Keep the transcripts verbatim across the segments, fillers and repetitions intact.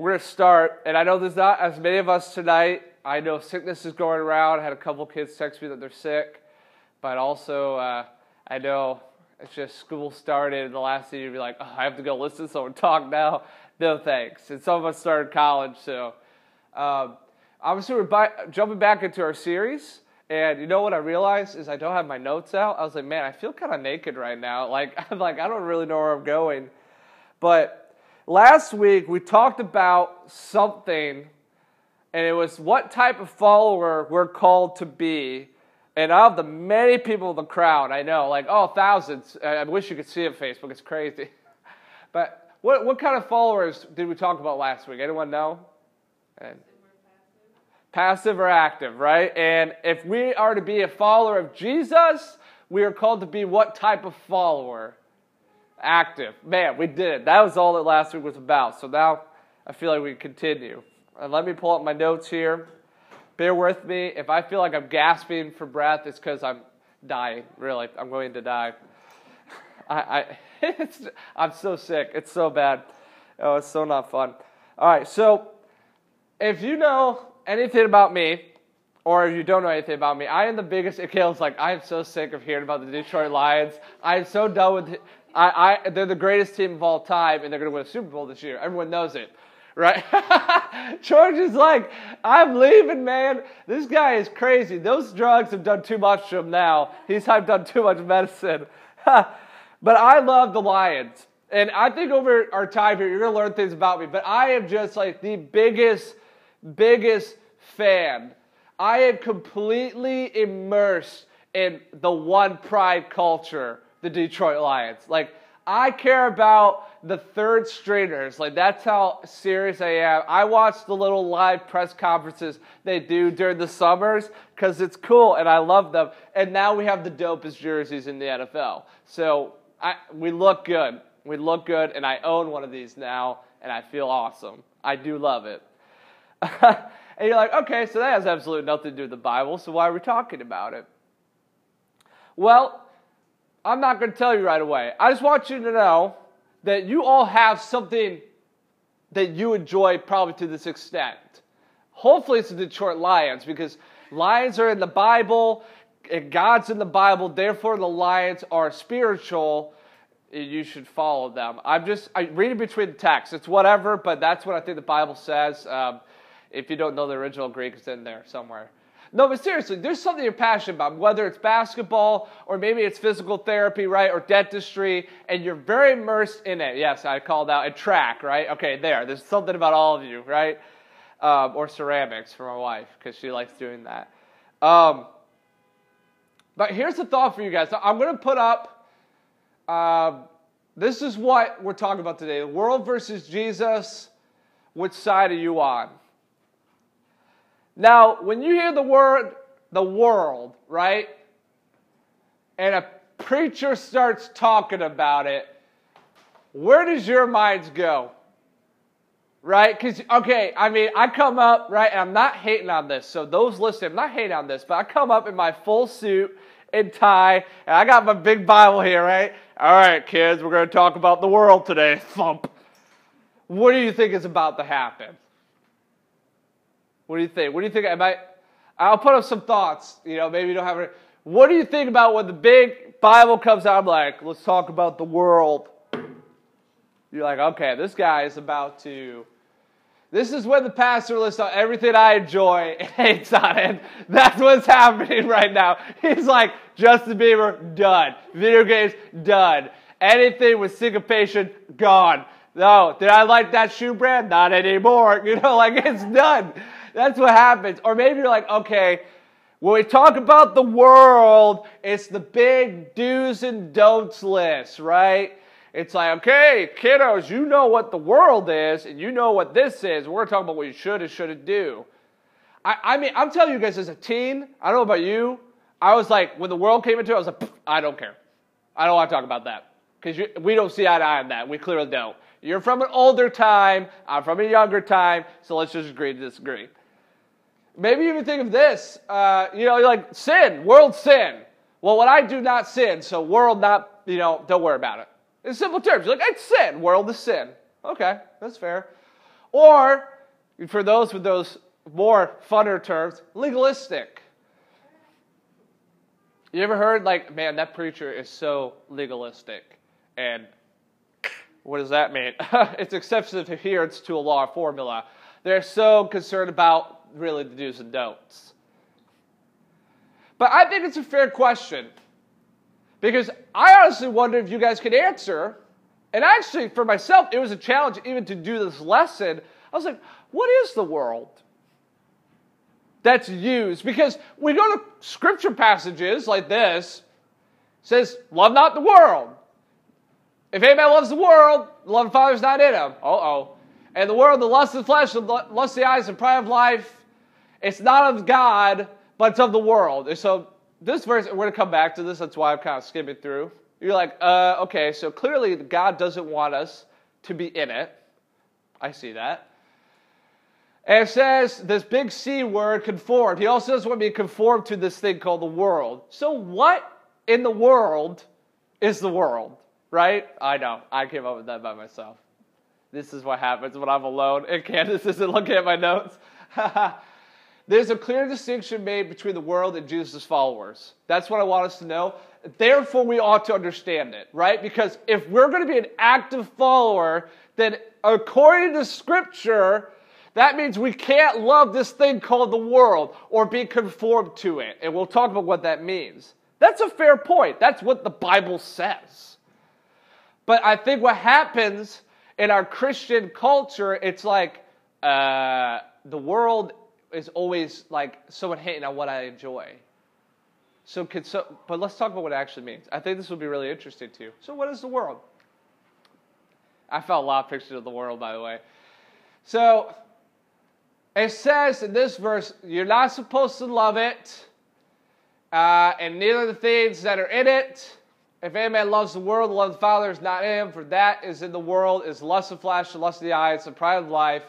We're going to start, and I know there's not as many of us tonight. I know sickness is going around. I had a couple kids text me that they're sick, but also uh, I know it's just school started, and the last thing you'd be like, oh, I have to go listen to someone talk now. No thanks. And some of us started college, so um, obviously we're by, jumping back into our series. And you know what I realized is I don't have my notes out. I was like, man, I feel kind of naked right now. Like I'm like, I don't really know where I'm going. But last week we talked about something, and it was what type of follower we're called to be. And of the many people in the crowd, I know, like, oh, thousands. I wish you could see it, Facebook. It's crazy. But what what kind of followers did we talk about last week? Anyone know? And passive or active, right? And if we are to be a follower of Jesus, we are called to be what type of follower? Active. Man, we did it. That was all that last week was about. So now I feel like we continue. And let me pull up my notes here. Bear with me. If I feel like I'm gasping for breath, it's because I'm dying, really. I'm going to die. I, I, it's, I'm so sick. It's so bad. Oh, it's so not fun. All right, so if you know anything about me, or if you don't know anything about me, I am the biggest, Caleb's like, I am so sick of hearing about the Detroit Lions. I am so done with it. I, I, they're the greatest team of all time, and they're going to win a Super Bowl this year. Everyone knows it, right? George is like, I'm leaving, man. This guy is crazy. Those drugs have done too much to him now. He's hyped on too much medicine. But I love the Lions, and I think over our time here, you're going to learn things about me, but I am just like the biggest biggest fan. I am completely immersed in the one pride culture, the Detroit Lions. Like, I care about the third stringers. Like, that's how serious I am. I watch the little live press conferences they do during the summers because it's cool and I love them. And now we have the dopest jerseys in the N F L. So I, we look good. We look good, and I own one of these now, and I feel awesome. I do love it. And you're like, okay, so that has absolutely nothing to do with the Bible, so why are we talking about it? Well, I'm not going to tell you right away. I just want you to know that you all have something that you enjoy probably to this extent. Hopefully it's the Detroit Lions, because lions are in the Bible, and God's in the Bible, therefore the lions are spiritual. You should follow them. I'm just I, reading between the texts. It's whatever, but that's what I think the Bible says. Um, If you don't know the original Greek, it's in there somewhere. No, but seriously, there's something you're passionate about, whether it's basketball or maybe it's physical therapy, right, or dentistry, and you're very immersed in it. Yes, I called out, and track, right? Okay, there. There's something about all of you, right? Um, or ceramics for my wife, because she likes doing that. Um, but here's the thought for you guys. I'm going to put up, uh, this is what we're talking about today, the world versus Jesus. Which side are you on? Now, when you hear the word, the world, right, and a preacher starts talking about it, where does your minds go? Right? Because, okay, I mean, I come up, right, and I'm not hating on this, so those listening, I'm not hating on this, but I come up in my full suit and tie, and I got my big Bible here, right? All right, kids, we're going to talk about the world today. Thump. What do you think is about to happen? What do you think? What do you think? Am I, I'll put up some thoughts. You know, maybe you don't have it. What do you think about when the big Bible comes out? I'm like, let's talk about the world. You're like, okay, this guy is about to. This is when the pastor lists out everything I enjoy and hates on it. That's what's happening right now. He's like, Justin Bieber, done. Video games, done. Anything with syncopation, gone. No, did I like that shoe brand? Not anymore. You know, like, it's done. That's what happens. Or maybe you're like, okay, when we talk about the world, it's the big do's and don'ts list, right? It's like, okay, kiddos, you know what the world is, and you know what this is. We're talking about what you should and shouldn't do. I, I mean, I'm telling you guys, as a teen, I don't know about you, I was like, when the world came into it, I was like, I don't care. I don't want to talk about that. Because we don't see eye to eye on that. We clearly don't. You're from an older time. I'm from a younger time. So let's just agree to disagree. Maybe you even think of this. Uh, you know, you're like, sin, world sin. Well, what I do not sin, so world not, you know, don't worry about it. In simple terms, you're like, it's sin. World is sin. Okay, that's fair. or for those with those more funner terms, legalistic. You ever heard, like, man, that preacher is so legalistic, and what does that mean? It's excessive adherence to a law or formula. They're so concerned about really the do's and don'ts. But I think it's a fair question, because I honestly wonder if you guys could answer. And actually, for myself, it was a challenge even to do this lesson. I was like, what is the world that's used? Because we go to scripture passages like this. It says, love not the world. If anybody loves the world, the love of the Father is not in him. Uh-oh. And the world, the lust of the flesh, the lust of the eyes, and pride of life, it's not of God, but it's of the world. And so this verse, we're going to come back to this. That's why I'm kind of skimming through. You're like, uh, okay, so clearly God doesn't want us to be in it. I see that. And it says this big C word, conformed. He also doesn't want me to conform to this thing called the world. So what in the world is the world, right? I know. I came up with that by myself. This is what happens when I'm alone and Candace isn't looking at my notes. There's a clear distinction made between the world and Jesus' followers. That's what I want us to know. Therefore, we ought to understand it, right? Because if we're going to be an active follower, then according to Scripture, that means we can't love this thing called the world or be conformed to it. And we'll talk about what that means. That's a fair point. That's what the Bible says. But I think what happens in our Christian culture, it's like uh, the world is always like someone hating on what I enjoy. So, could so, but let's talk about what it actually means. I think this will be really interesting to you. So, what is the world? I found a lot of pictures of the world, by the way. So, it says in this verse, you're not supposed to love it, uh, and neither the things that are in it. If any man loves the world, the love of the Father is not in him, for that is in the world, is lust of flesh, the lust of the eyes, the pride of life.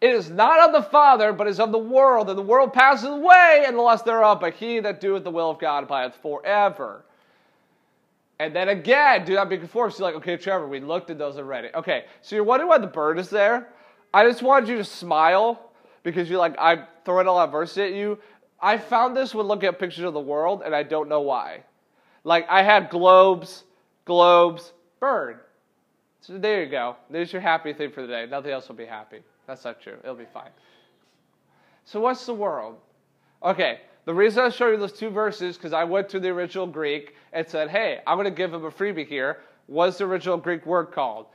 It is not of the Father, but is of the world, and the world passes away, and the lust thereof, but he that doeth the will of God abideth forever. And then again, do not be conformed. So you're like, okay, Trevor, we looked at those already. Okay, so you're wondering why the bird is there? I just wanted you to smile, because you're like, I'm throwing a lot of verses at you. I found this when looking at pictures of the world, and I don't know why. Like, I had globes, globes, bird. So there you go. There's your happy thing for the day. Nothing else will be happy. That's not true. It'll be fine. So what's the world? Okay, the reason I showed you those two verses because I went to the original Greek and said, hey, I'm going to give him a freebie here. What's the original Greek word called?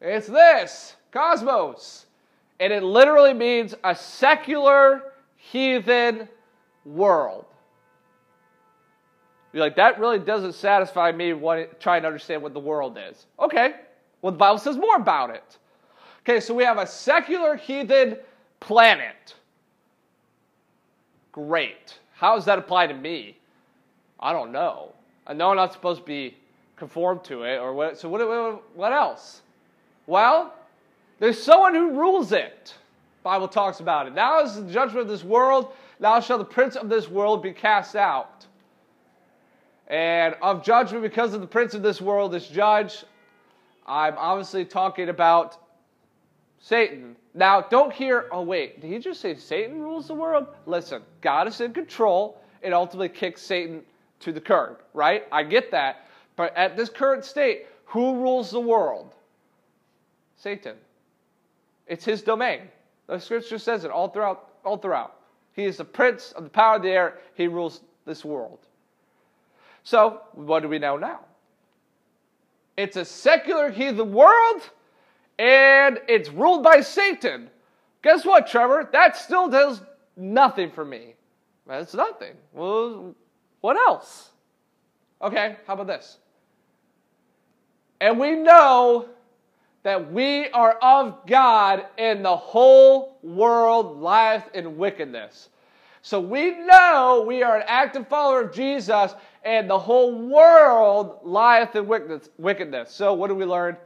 It's this, cosmos. And it literally means a secular heathen world. You're like, that really doesn't satisfy me what, trying to understand what the world is. Okay, well, the Bible says more about it. Okay, so we have a secular heathen planet. Great. How does that apply to me? I don't know. I know I'm not supposed to be conformed to it. Or what, so what, what, what else? Well, there's someone who rules it. The Bible talks about it. Now is the judgment of this world. Now shall the prince of this world be cast out. And of judgment because of the prince of this world is judged. I'm obviously talking about Satan. Now, don't hear, oh wait, did he just say Satan rules the world? Listen, God is in control and ultimately kicks Satan to the curb, right? I get that. But at this current state, who rules the world? Satan. It's his domain. The scripture says it all throughout. All throughout. He is the prince of the power of the air. He rules this world. So, what do we know now? It's a secular heathen world. And it's ruled by Satan. Guess what, Trevor? That still does nothing for me. That's nothing. Well, what else? Okay, how about this? And we know that we are of God and the whole world lieth in wickedness. So we know we are an active follower of Jesus and the whole world lieth in wickedness. So what do we learn?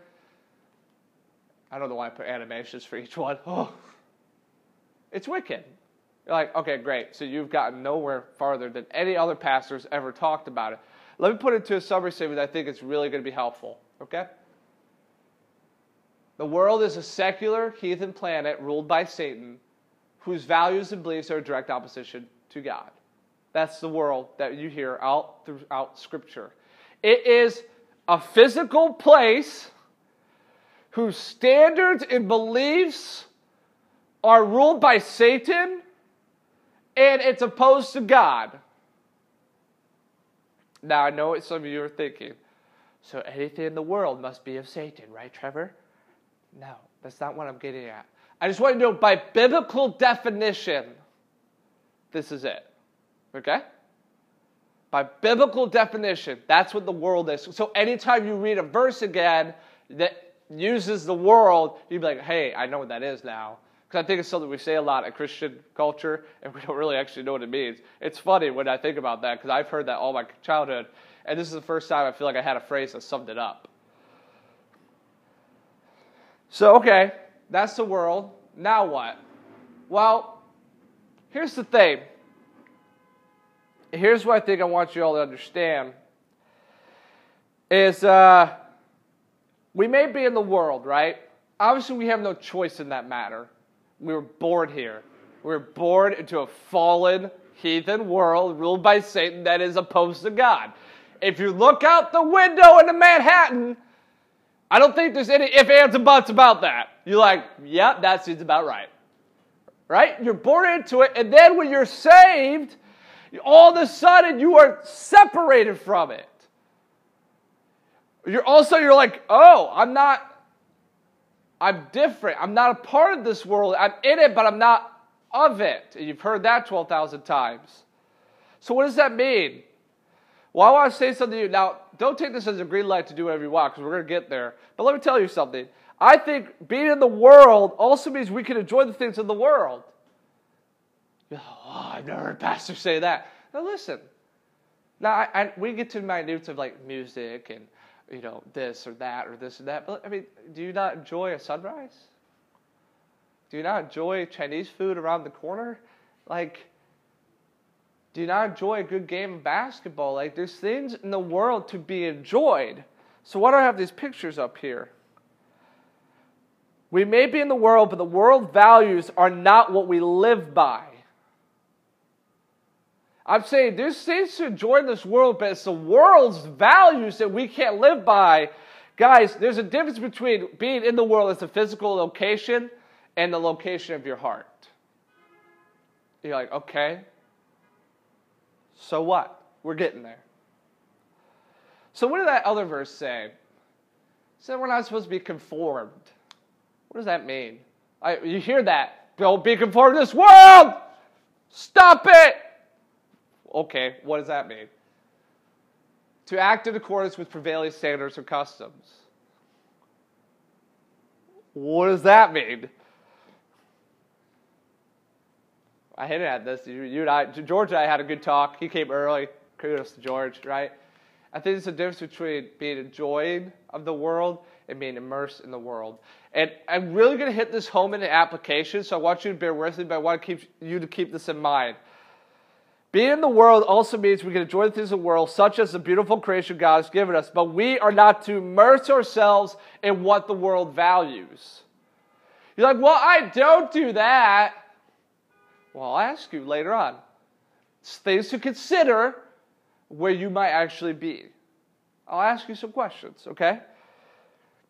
I don't know why I put animations for each one. Oh, it's wicked. You're like, okay, great. So you've gotten nowhere farther than any other pastors ever talked about it. Let me put it into a summary statement that I think is really going to be helpful. Okay? The world is a secular heathen planet ruled by Satan, whose values and beliefs are a direct opposition to God. That's the world that you hear out throughout Scripture. It is a physical place whose standards and beliefs are ruled by Satan, and it's opposed to God. Now, I know what some of you are thinking. So anything in the world must be of Satan, right, Trevor? No, that's not what I'm getting at. I just want you to know, by biblical definition, this is it. Okay? By biblical definition, that's what the world is. So anytime you read a verse again that uses the world, you'd be like, hey, I know what that is now. Because I think it's something we say a lot in Christian culture, and we don't really actually know what it means. It's funny when I think about that, because I've heard that all my childhood, and this is the first time I feel like I had a phrase that summed it up. So, okay, that's the world. Now what? Well, here's the thing. Here's what I think I want you all to understand, is uh, we may be in the world, right? Obviously, we have no choice in that matter. We were born here. We were born into a fallen, heathen world ruled by Satan that is opposed to God. If you look out the window into Manhattan, I don't think there's any ifs, ands, and buts about that. You're like, yep, that seems about right. Right? You're born into it, and then when you're saved, all of a sudden you are separated from it. You're also, you're like, oh, I'm not... I'm different. I'm not a part of this world. I'm in it, but I'm not of it. And you've heard that twelve thousand times. So what does that mean? Well, I want to say something to you. Now, don't take this as a green light to do whatever you want, because we're going to get there. But let me tell you something. I think being in the world also means we can enjoy the things in the world. You're like, oh, I've never heard a pastor say that. Now, listen. Now, I, I, we get to the minutes of, like, music and you know, this or that or this or that. But, I mean, do you not enjoy a sunrise? Do you not enjoy Chinese food around the corner? Like, do you not enjoy a good game of basketball? Like, there's things in the world to be enjoyed. So why do I have these pictures up here? We may be in the world, but the world values are not what we live by. I'm saying there's things to enjoy in this world, but it's the world's values that we can't live by. Guys, there's a difference between being in the world as a physical location and the location of your heart. You're like, okay, so what? We're getting there. So what did that other verse say? It said we're not supposed to be conformed. What does that mean? I, you hear that. Don't be conformed to this world. Stop it. Okay, what does that mean? To act in accordance with prevailing standards or customs. What does that mean? I hinted at this. You, you and I, George and I had a good talk. He came early. Kudos to George, right? I think there's a difference between being enjoying of the world and being immersed in the world. And I'm really going to hit this home in the application, so I want you to bear with me, but I want to keep you to keep this in mind. Being in the world also means we can enjoy the things of the world, such as the beautiful creation God has given us, but we are not to immerse ourselves in what the world values. You're like, well, I don't do that. Well, I'll ask you later on. It's things to consider where you might actually be. I'll ask you some questions, okay?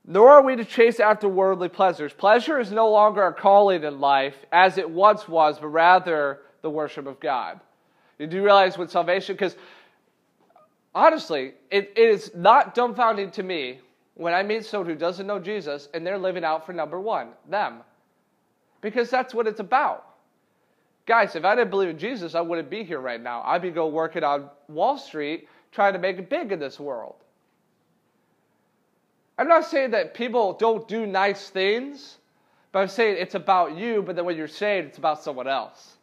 Nor are we to chase after worldly pleasures. Pleasure is no longer our calling in life, as it once was, but rather the worship of God. You do realize with salvation, because honestly, it, it is not dumbfounding to me when I meet someone who doesn't know Jesus and they're living out for number one, them. Because that's what it's about. Guys, if I didn't believe in Jesus, I wouldn't be here right now. I'd be go working on Wall Street trying to make it big in this world. I'm not saying that people don't do nice things, but I'm saying it's about you, but then when you're saved, it's about someone else.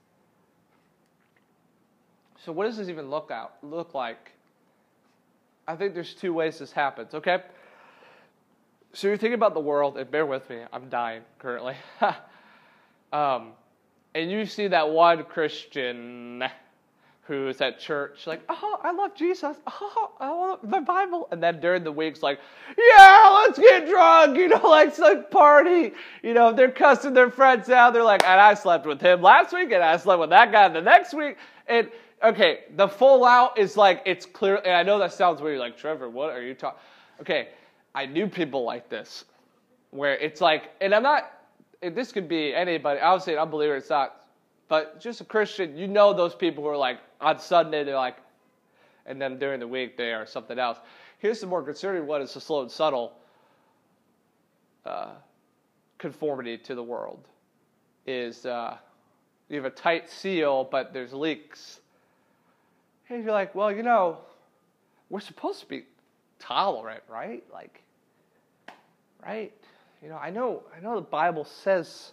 So what does this even look out look like? I think there's two ways this happens, okay? So you're thinking about the world, and bear with me, I'm dying currently. um, and you see that one Christian who's at church, like, oh, I love Jesus, oh, I love the Bible, and then during the week's like, yeah, let's get drunk, you know, like, some party, you know, they're cussing their friends out, they're like, and I slept with him last week, and I slept with that guy the next week, and, okay, the full out is like, it's clear, and I know that sounds weird, like, Trevor, what are you talking, okay, I knew people like this, where it's like, and I'm not, and this could be anybody, I would say an unbeliever, it's not, but just a Christian, you know those people who are like, on Sunday, they're like, and then during the week, they are something else. Here's the more concerning one, is the slow and subtle uh, conformity to the world. Is uh, you have a tight seal, but there's leaks. And you're like, well, you know, we're supposed to be tolerant, right? Like, right? You know, I know, I know the Bible says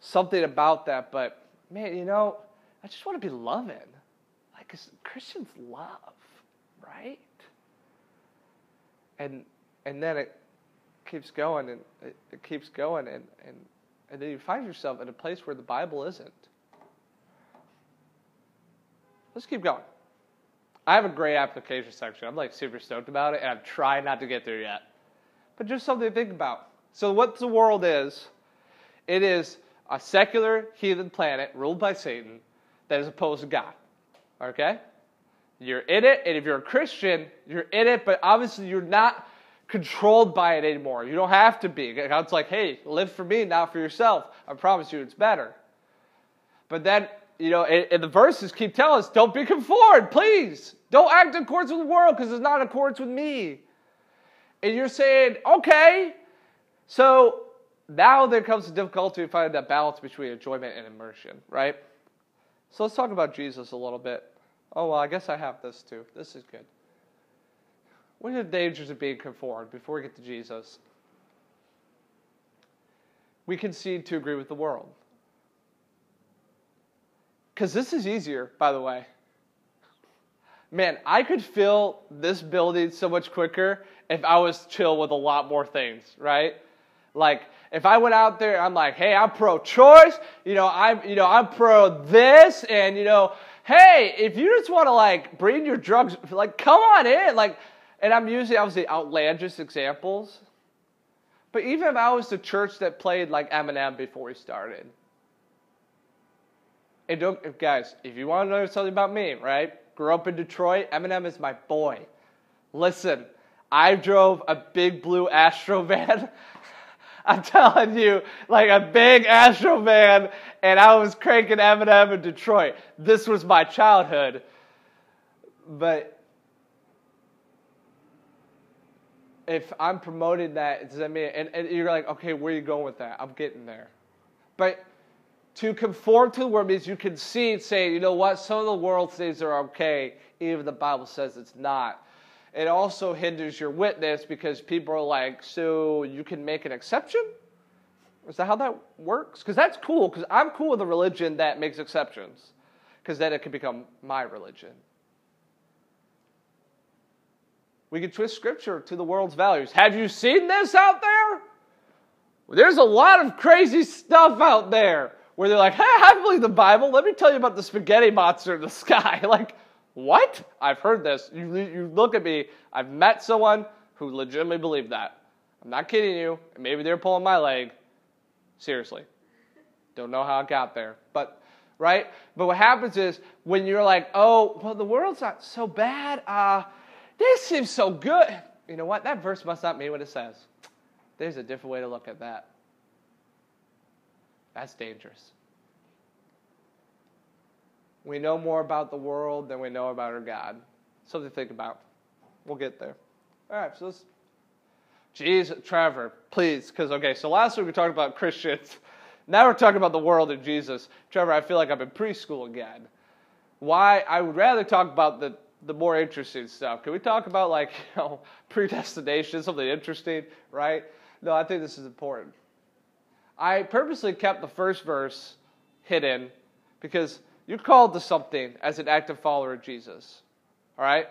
something about that, but man, you know, I just want to be loving. Like, Christians love, right? And and then it keeps going and it, it keeps going and, and and then you find yourself in a place where the Bible isn't. Let's keep going. I have a great application section. I'm like super stoked about it, and I'm trying not to get there yet. But just something to think about. So what the world is, it is a secular heathen planet ruled by Satan that is opposed to God, okay? You're in it, and if you're a Christian, you're in it, but obviously you're not controlled by it anymore. You don't have to be. God's like, hey, live for me, not for yourself. I promise you it's better. But then, you know, and, and the verses keep telling us, don't be conformed, please. Don't act in accordance with the world because it's not in accordance with me. And you're saying, okay, so now there comes the difficulty of finding that balance between enjoyment and immersion, right? So let's talk about Jesus a little bit. Oh, well, I guess I have this too. This is good. What are the dangers of being conformed before we get to Jesus? We concede to agree with the world. Because this is easier, by the way. Man, I could fill this building so much quicker if I was chill with a lot more things, right? Like, if I went out there, I'm like, hey, I'm pro-choice, you know, I'm, you know, I'm pro-this, and, you know, hey, if you just want to, like, bring your drugs, like, come on in, like, and I'm using, obviously, outlandish examples, but even if I was the church that played, like, Eminem before we started, and don't, guys, if you want to know something about me, right, grew up in Detroit, Eminem is my boy. Listen, I drove a big blue Astro van. I'm telling you, like a big Astro van, and I was cranking Eminem in Detroit. This was my childhood. But if I'm promoting that, does that mean, and, and you're like, okay, where are you going with that? I'm getting there. But to conform to the world means you concede, saying, you know what, some of the world things are okay, even the Bible says it's not. It also hinders your witness because people are like, so you can make an exception? Is that how that works? Because that's cool, because I'm cool with a religion that makes exceptions, because then it can become my religion. We can twist Scripture to the world's values. Have you seen this out there? There's a lot of crazy stuff out there where they're like, hey, I believe the Bible. Let me tell you about the spaghetti monster in the sky. Like, what? I've heard this. You, you look at me. I've met someone who legitimately believed that. I'm not kidding you. Maybe they're pulling my leg. Seriously. Don't know how it got there. But, right? But what happens is when you're like, oh, well, the world's not so bad. Uh, this seems so good. You know what? That verse must not mean what it says. There's a different way to look at that. That's dangerous. We know more about the world than we know about our God. Something to think about. We'll get there. All right, so let's... Jesus, Trevor, please, because, okay, so last week we talked about Christians. Now we're talking about the world and Jesus. Trevor, I feel like I'm in preschool again. Why? I would rather talk about the, the more interesting stuff. Can we talk about, like, you know, predestination, something interesting, right? No, I think this is important. I purposely kept the first verse hidden because... you're called to something as an active follower of Jesus, all right?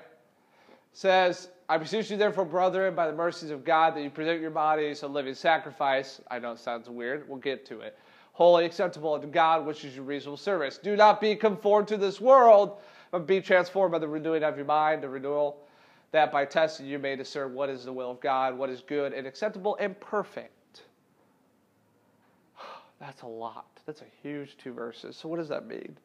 says, I beseech you therefore, brethren, by the mercies of God, that you present your bodies a living sacrifice. I know it sounds weird. We'll get to it. Holy, acceptable unto God, which is your reasonable service. Do not be conformed to this world, but be transformed by the renewing of your mind, the renewal, that by testing you may discern what is the will of God, what is good and acceptable and perfect. That's a lot. That's a huge two verses. So what does that mean?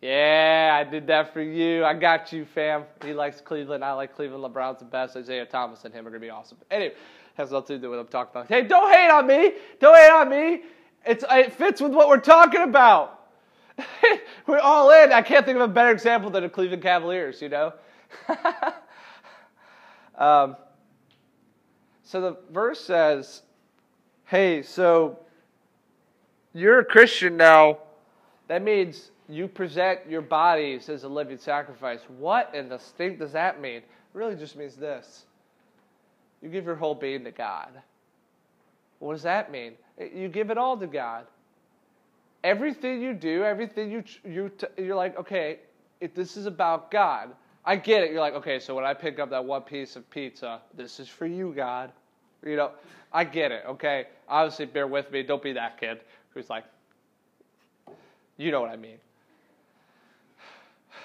Yeah, I did that for you. I got you, fam. He likes Cleveland. I like Cleveland. LeBron's the best. Isaiah Thomas and him are going to be awesome. Anyway, has nothing to do with what I'm talking about. Hey, don't hate on me. Don't hate on me. It's, it fits with what we're talking about. We're all in. I can't think of a better example than the Cleveland Cavaliers, you know? um, so the verse says, hey, so you're a Christian now. That means you present your bodies as a living sacrifice. What in the stink does that mean? It really just means this. You give your whole being to God. What does that mean? You give it all to God. Everything you do, everything you, you you're like, okay, if this is about God, I get it. You're like, okay, so when I pick up that one piece of pizza, this is for you, God. You know, I get it, okay? Obviously, bear with me. Don't be that kid who's like, you know what I mean.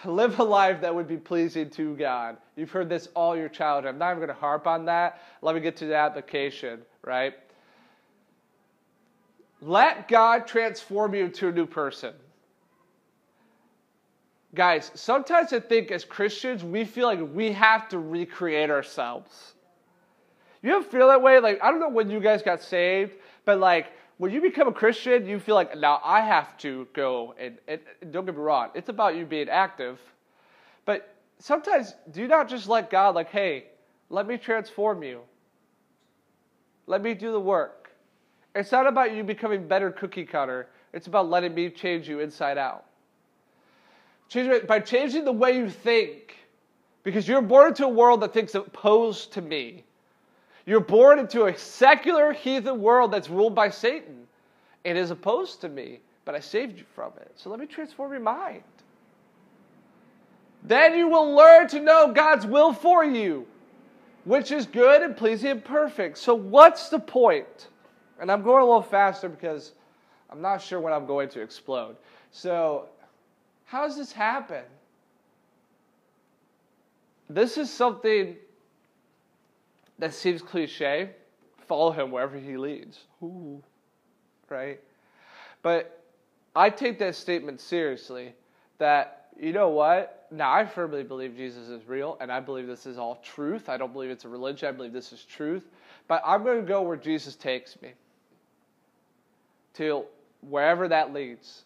Live a life that would be pleasing to God. You've heard this all your childhood. I'm not even going to harp on that. Let me get to the application, right? Let God transform you into a new person. Guys, sometimes I think as Christians, we feel like we have to recreate ourselves. You ever feel that way? Like, I don't know when you guys got saved, but like, when you become a Christian, you feel like, now I have to go, and, and don't get me wrong, it's about you being active. But sometimes, do you not just let God, like, hey, let me transform you. Let me do the work. It's not about you becoming better cookie cutter. It's about letting me change you inside out. Change, by changing the way you think, because you're born into a world that thinks opposed to me. You're born into a secular heathen world that's ruled by Satan and is opposed to me, but I saved you from it. So let me transform your mind. Then you will learn to know God's will for you, which is good and pleasing and perfect. So what's the point? And I'm going a little faster because I'm not sure when I'm going to explode. So how does this happen? This is something that seems cliche. Follow him wherever he leads. Ooh. Right? But I take that statement seriously, that, you know what? Now, I firmly believe Jesus is real, and I believe this is all truth. I don't believe it's a religion. I believe this is truth. But I'm going to go where Jesus takes me, to wherever that leads,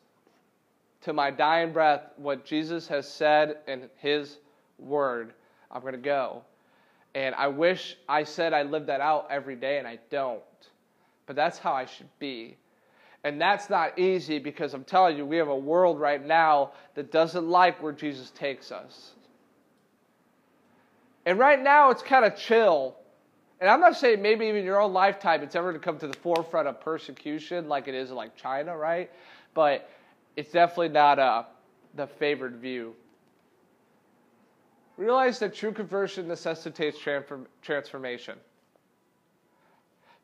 to my dying breath. What Jesus has said in his word, I'm going to go. And I wish I said I lived that out every day, and I don't. But that's how I should be. And that's not easy, because I'm telling you, we have a world right now that doesn't like where Jesus takes us. And right now, it's kind of chill. And I'm not saying maybe even in your own lifetime it's ever going to come to the forefront of persecution like it is in like China, right? But it's definitely not uh, the favored view. Realize that true conversion necessitates transform- transformation.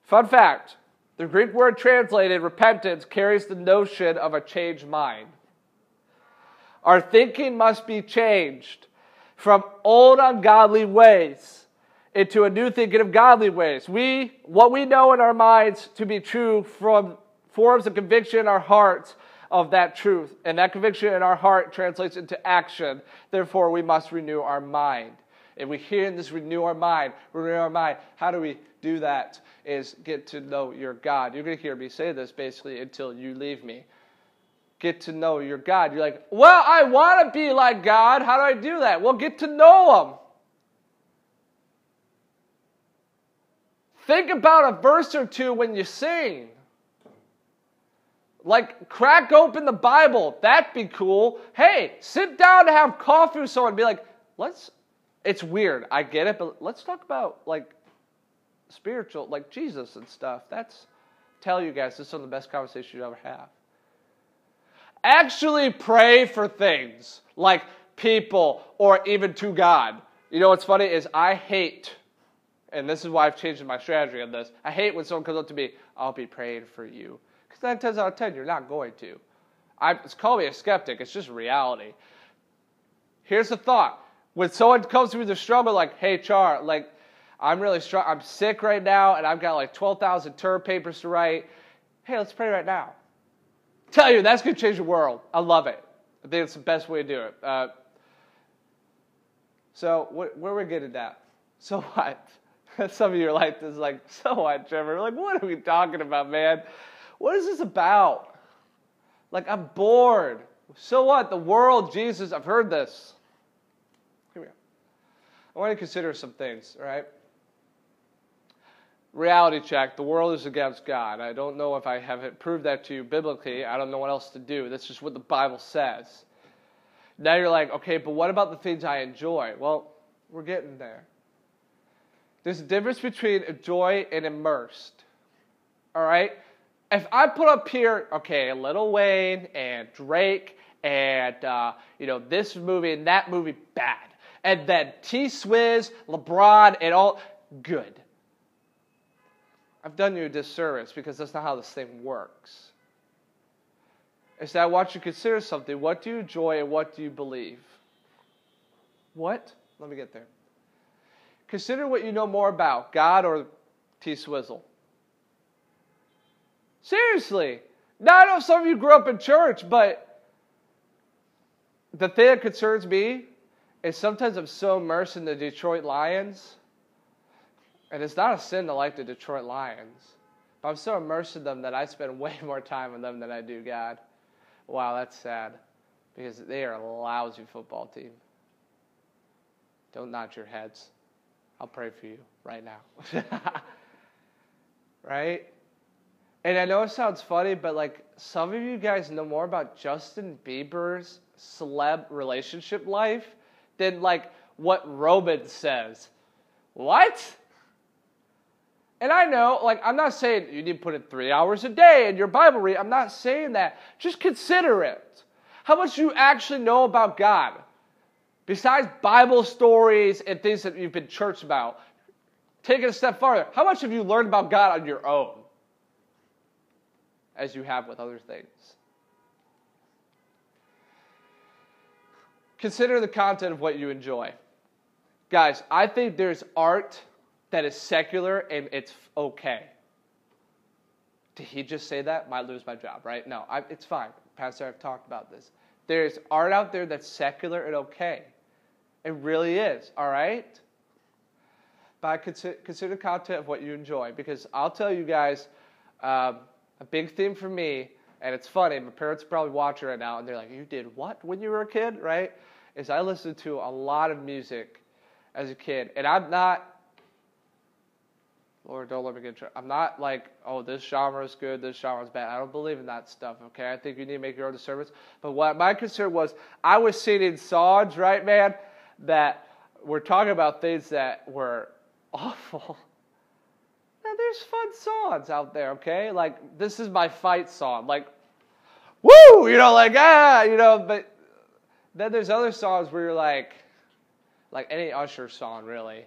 Fun fact, the Greek word translated repentance carries the notion of a changed mind. Our thinking must be changed from old ungodly ways into a new thinking of godly ways. We, what we know in our minds to be true from forms of conviction in our hearts of that truth, and that conviction in our heart translates into action. Therefore, we must renew our mind. If we hear this, renew our mind, renew our mind. How do we do that? Is get to know your God. You're going to hear me say this basically until you leave me. Get to know your God. You're like, well, I want to be like God. How do I do that? Well, get to know him. Think about a verse or two when you sing. Like, crack open the Bible. That'd be cool. Hey, sit down and have coffee with someone and be like, let's, it's weird, I get it, but let's talk about, like, spiritual, like Jesus and stuff. That's, tell you guys, this is one of the best conversations you ever have. Actually pray for things. Like, people, or even to God. You know what's funny is I hate, and this is why I've changed my strategy on this, I hate when someone comes up to me, I'll be praying for you. Because nine times out of ten, you're not going to. I, call me a skeptic, it's just reality. Here's the thought. When someone comes to me with a struggle, like, hey, Char, like, I'm really strong, I'm sick right now, and I've got like twelve thousand term papers to write. Hey, let's pray right now. Tell you, that's going to change the world. I love it. I think it's the best way to do it. Uh, so, wh- where are we getting at? So what? Some of you are like, this is like, so what, Trevor? Like, what are we talking about, man? What is this about? Like, I'm bored. So what? The world, Jesus, I've heard this. Here we go. I want to consider some things, all right? Reality check, the world is against God. I don't know if I haven't proved that to you biblically. I don't know what else to do. That's just what the Bible says. Now you're like, okay, but what about the things I enjoy? Well, we're getting there. There's a difference between enjoy and immersed. All right? If I put up here, okay, Lil Wayne and Drake and, uh, you know, this movie and that movie, bad. And then T-Swizz, LeBron, and all, good. I've done you a disservice because that's not how this thing works. It's that I want you to consider something. What do you enjoy and what do you believe? What? Let me get there. Consider what you know more about, God or T-Swizzle. Seriously. Now I know some of you grew up in church, but the thing that concerns me is sometimes I'm so immersed in the Detroit Lions. And it's not a sin to like the Detroit Lions. But I'm so immersed in them that I spend way more time with them than I do God. Wow, that's sad. Because they are a lousy football team. Don't nod your heads. I'll pray for you right now. Right? And I know it sounds funny, but like some of you guys know more about Justin Bieber's celeb relationship life than like what Roman says. What? And I know, like, I'm not saying you need to put in three hours a day in your Bible read. I'm not saying that. Just consider it. How much do you actually know about God? Besides Bible stories and things that you've been churched about, take it a step farther. How much have you learned about God on your own? As you have with other things. Consider the content of what you enjoy. Guys, I think there's art that is secular and it's okay. Did he just say that? Might lose my job, right? No, I, it's fine. Pastor, I've talked about this. There's art out there that's secular and okay. It really is, all right? But consider, consider content of what you enjoy, because I'll tell you guys um, a big theme for me, and it's funny, my parents are probably watching right now, and they're like, you did what when you were a kid, right? Is I listened to a lot of music as a kid, and I'm not Lord, don't let me get tricked. I'm not like, oh, this genre is good, this genre is bad. I don't believe in that stuff, okay? I think you need to make your own discernments. But what my concern was, I was singing songs, right, man, that were talking about things that were awful. Now, there's fun songs out there, okay? Like, this is my fight song. Like, woo! You know, like, ah! You know, but then there's other songs where you're like, like any Usher song, really.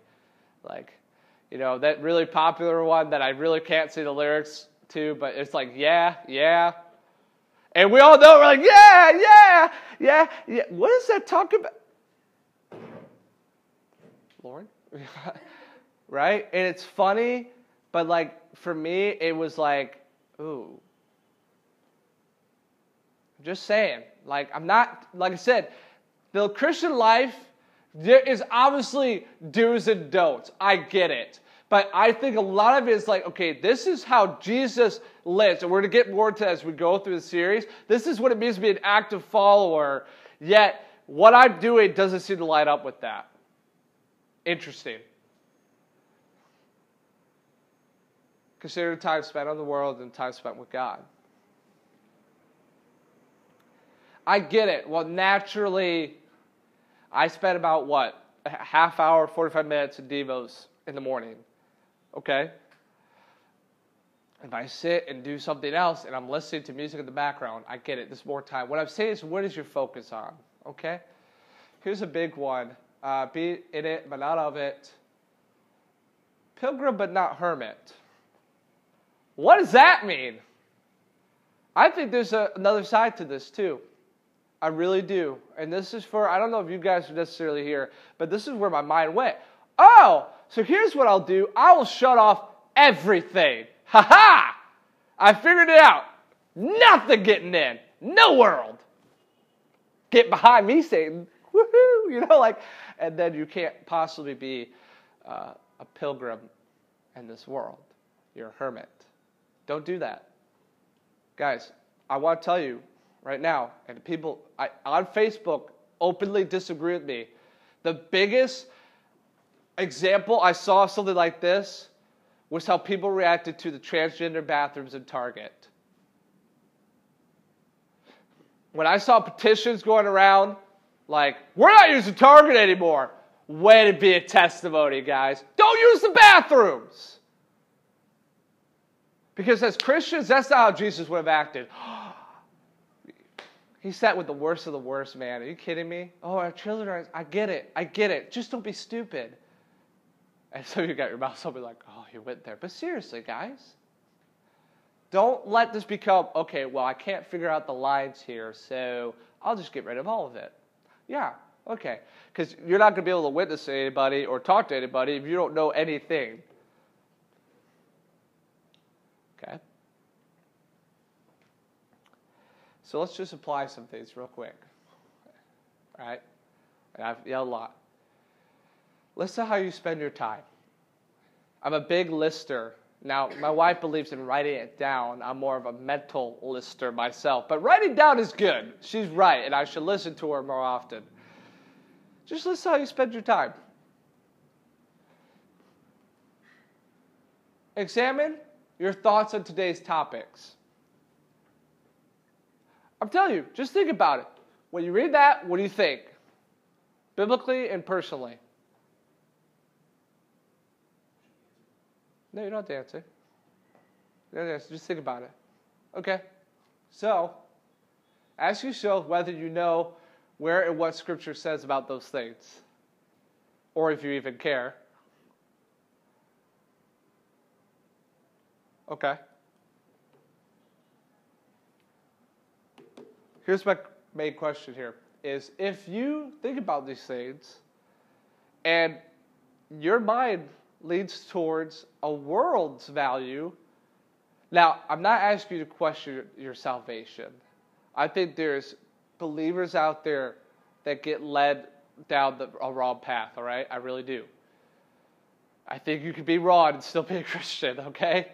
Like, you know, that really popular one that I really can't see the lyrics to, but it's like, yeah, yeah. And we all know, we're like, yeah, yeah, yeah, yeah. What is that talking about? Lauren? Right? And it's funny, but like, for me, it was like, ooh. I'm just saying. Like, I'm not, like I said, the Christian life, there is obviously do's and don'ts. I get it. But I think a lot of it is like, okay, this is how Jesus lives. And we're going to get more to that as we go through the series. This is what it means to be an active follower. Yet, what I'm doing doesn't seem to line up with that. Interesting. Consider time spent on the world and time spent with God. I get it. Well, naturally, I spent about, what, a half hour, forty-five minutes in Devos in the morning, okay? If I sit and do something else and I'm listening to music in the background, I get it, there's more time. What I'm saying is, what is your focus on, okay? Here's a big one. Uh, be in it, but not of it. Pilgrim, but not hermit. What does that mean? I think there's a, another side to this, too. I really do. And this is for, I don't know if you guys are necessarily here, but this is where my mind went. Oh, so here's what I'll do. I will shut off everything. Ha-ha! I figured it out. Nothing getting in. No world. Get behind me, Satan. Woohoo! You know, like, and then you can't possibly be uh, a pilgrim in this world. You're a hermit. Don't do that. Guys, I want to tell you right now, and people I, on Facebook openly disagree with me. The biggest example I saw of something like this was how people reacted to the transgender bathrooms in Target. When I saw petitions going around, like, we're not using Target anymore. Way to be a testimony, guys. Don't use the bathrooms. Because as Christians, that's not how Jesus would have acted. He sat with the worst of the worst, man. Are you kidding me? Oh, our children are, I get it. I get it. Just don't be stupid. And so you got your mouth open like, oh, he went there. But seriously, guys, don't let this become, okay, well, I can't figure out the lines here, so I'll just get rid of all of it. Yeah, okay. Because you're not going to be able to witness to anybody or talk to anybody if you don't know anything. Okay? So let's just apply some things real quick. All right? And I've yelled a lot. List how you spend your time. I'm a big lister. Now, my wife believes in writing it down. I'm more of a mental lister myself. But writing down is good. She's right, and I should listen to her more often. Just list how you spend your time. Examine your thoughts on today's topics. I'm telling you, just think about it. When you read that, what do you think? Biblically and personally. No, you don't have to answer. You don't have to answer. Just think about it. Okay. So, ask yourself whether you know where and what Scripture says about those things. Or if you even care. Okay. Here's my main question here, is if you think about these things and your mind leads towards a world's value, now, I'm not asking you to question your salvation. I think there's believers out there that get led down the, a wrong path, all right? I really do. I think you could be wrong and still be a Christian, okay?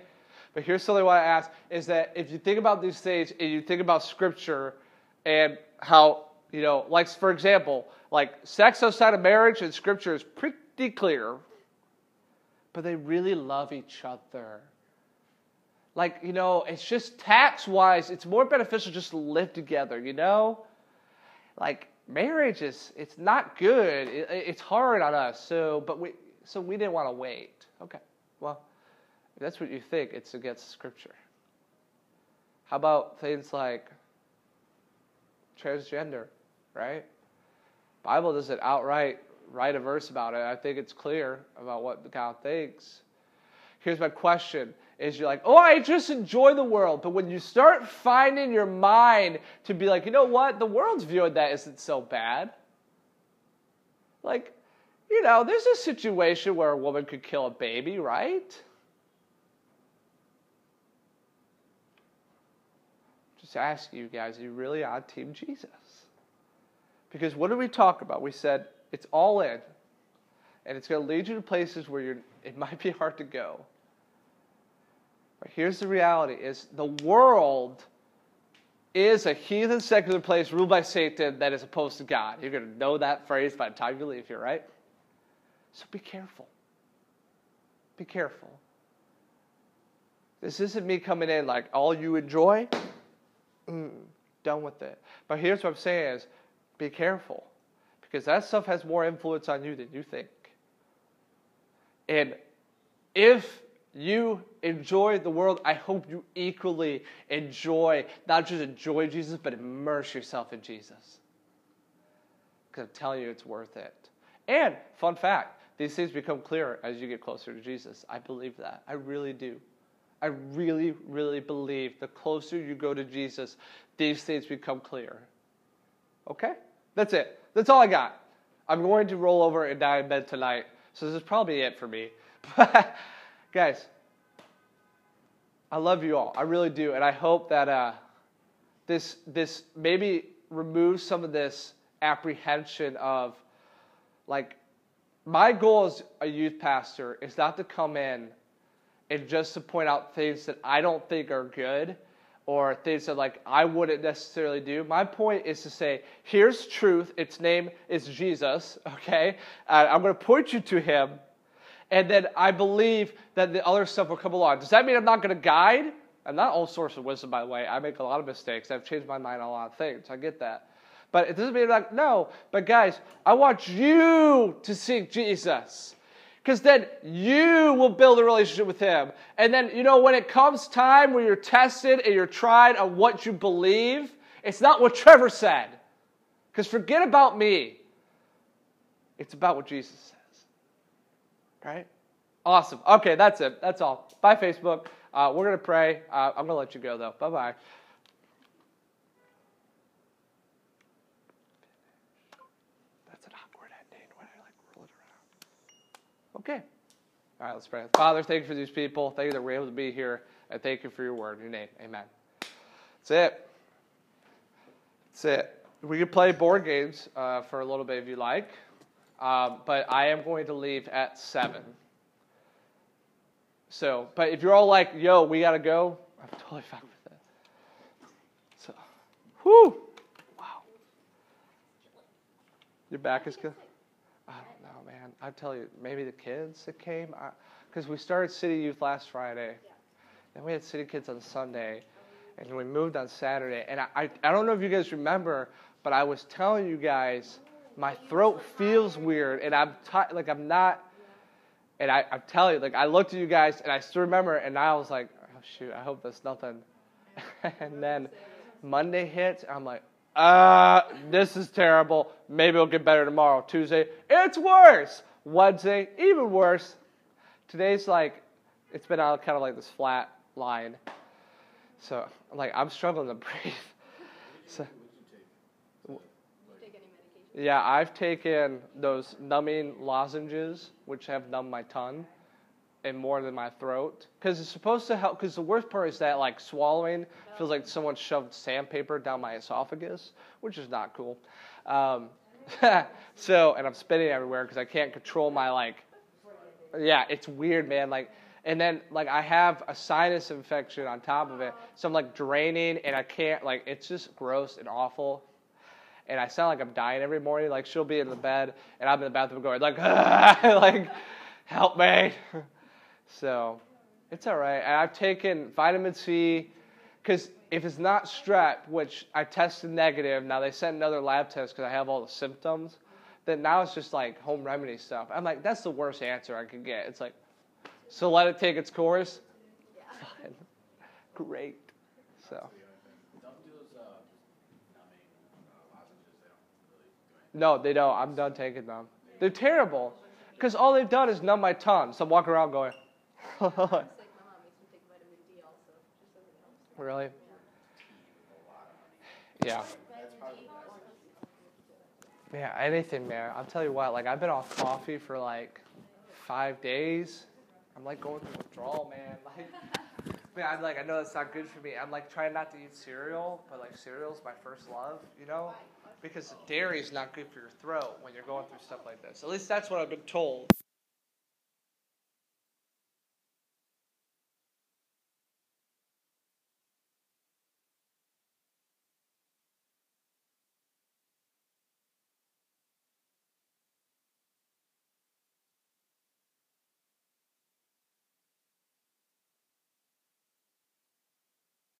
But here's something I want to ask, is that if you think about these things and you think about Scripture, and how, you know, like, for example, like sex outside of marriage in Scripture is pretty clear. But they really love each other. Like, you know, it's just tax-wise, it's more beneficial just to live together, you know? Like, marriage is, it's not good. It, it's hard on us. So, but we, so we didn't want to wait. Okay, well, if that's what you think, it's against Scripture. How about things like transgender, right? Bible doesn't outright write a verse about it. I think it's clear about what God thinks. Here's my question. Is you're like, oh, I just enjoy the world. But when you start finding your mind to be like, you know what? The world's view of that isn't so bad. Like, you know, there's a situation where a woman could kill a baby, right? To ask you guys, are you really on Team Jesus? Because what did we talk about? We said it's all in, and it's going to lead you to places where you're, it might be hard to go. But here's the reality: is the world is a heathen, secular place ruled by Satan that is opposed to God. You're going to know that phrase by the time you leave here, right? So be careful. Be careful. This isn't me coming in like all you enjoy. Mm, done with it. But here's what I'm saying is, be careful. Because that stuff has more influence on you than you think. And if you enjoy the world, I hope you equally enjoy, not just enjoy Jesus, but immerse yourself in Jesus. to tell you it's worth it. And, fun fact, these things become clearer as you get closer to Jesus. I believe that. I really do. I really, really believe the closer you go to Jesus, these things become clearer. Okay? That's it. That's all I got. I'm going to roll over and die in bed tonight, so this is probably it for me. But, guys, I love you all. I really do, and I hope that uh, this this maybe removes some of this apprehension of, like, my goal as a youth pastor is not to come in and just to point out things that I don't think are good or things that, like, I wouldn't necessarily do. My point is to say, here's truth. Its name is Jesus, okay? Uh, I'm going to point you to him, and then I believe that the other stuff will come along. Does that mean I'm not going to guide? I'm not all source of wisdom, by the way. I make a lot of mistakes. I've changed my mind on a lot of things. I get that. But it doesn't mean like, no, but guys, I want you to seek Jesus, because then you will build a relationship with him. And then, you know, when it comes time where you're tested and you're tried on what you believe, it's not what Trevor said, because forget about me. It's about what Jesus says, right? Awesome. Okay, that's it. That's all. Bye, Facebook. Uh, we're going to pray. Uh, I'm going to let you go, though. Bye-bye. Okay. All right, let's pray. Father, thank you for these people. Thank you that we're able to be here. And thank you for your word. In your name. Amen. That's it. That's it. We can play board games uh, for a little bit if you like. Um, but I am going to leave at seven. So, but if you're all like, yo, we got to go, I'm totally fine with that. So, whoo. Wow. Your back is good. I don't know, man. I tell you, maybe the kids that came, because we started City Youth last Friday, yeah. Then we had City Kids on Sunday, and we moved on Saturday. And I, I, I don't know if you guys remember, but I was telling you guys, my throat feels weird, and I'm t- like I'm not. And I, I'm telling you, like I looked at you guys, and I still remember, and I was like, oh shoot, I hope that's nothing. And then Monday hits, and I'm like, Uh, this is terrible. Maybe it'll get better tomorrow. Tuesday, it's worse. Wednesday, even worse. Today's like, it's been out kind of like this flat line. So, like, I'm struggling to breathe. So, yeah, I've taken those numbing lozenges, which have numbed my tongue and more than my throat. Because it's supposed to help, because the worst part is that, like, swallowing feels like someone shoved sandpaper down my esophagus, which is not cool. Um, so, and I'm spitting everywhere because I can't control my, like, yeah, it's weird, man. Like, and then, like, I have a sinus infection on top of it. So I'm, like, draining, and I can't, like, it's just gross and awful. And I sound like I'm dying every morning. Like, she'll be in the bed, and I'm in the bathroom going, like, like, help me. So, it's all right. And I've taken vitamin C, because if it's not strep, which I tested negative, now they sent another lab test because I have all the symptoms, then now it's just like home remedy stuff. I'm like, that's the worst answer I could get. It's like, so let it take its course? Yeah. Fine. Great. So. No, they don't. I'm done taking them. They're terrible, because all they've done is numb my tongue. So I'm walking around going, really? Yeah. Yeah, anything, man. I'll tell you what, like, I've been off coffee for, like, five days. I'm, like, going through withdrawal, man. Like, man, I'm, like, I know that's not good for me. I'm, like, trying not to eat cereal, but, like, cereal's my first love, you know? Because dairy's not good for your throat when you're going through stuff like this. At least that's what I've been told.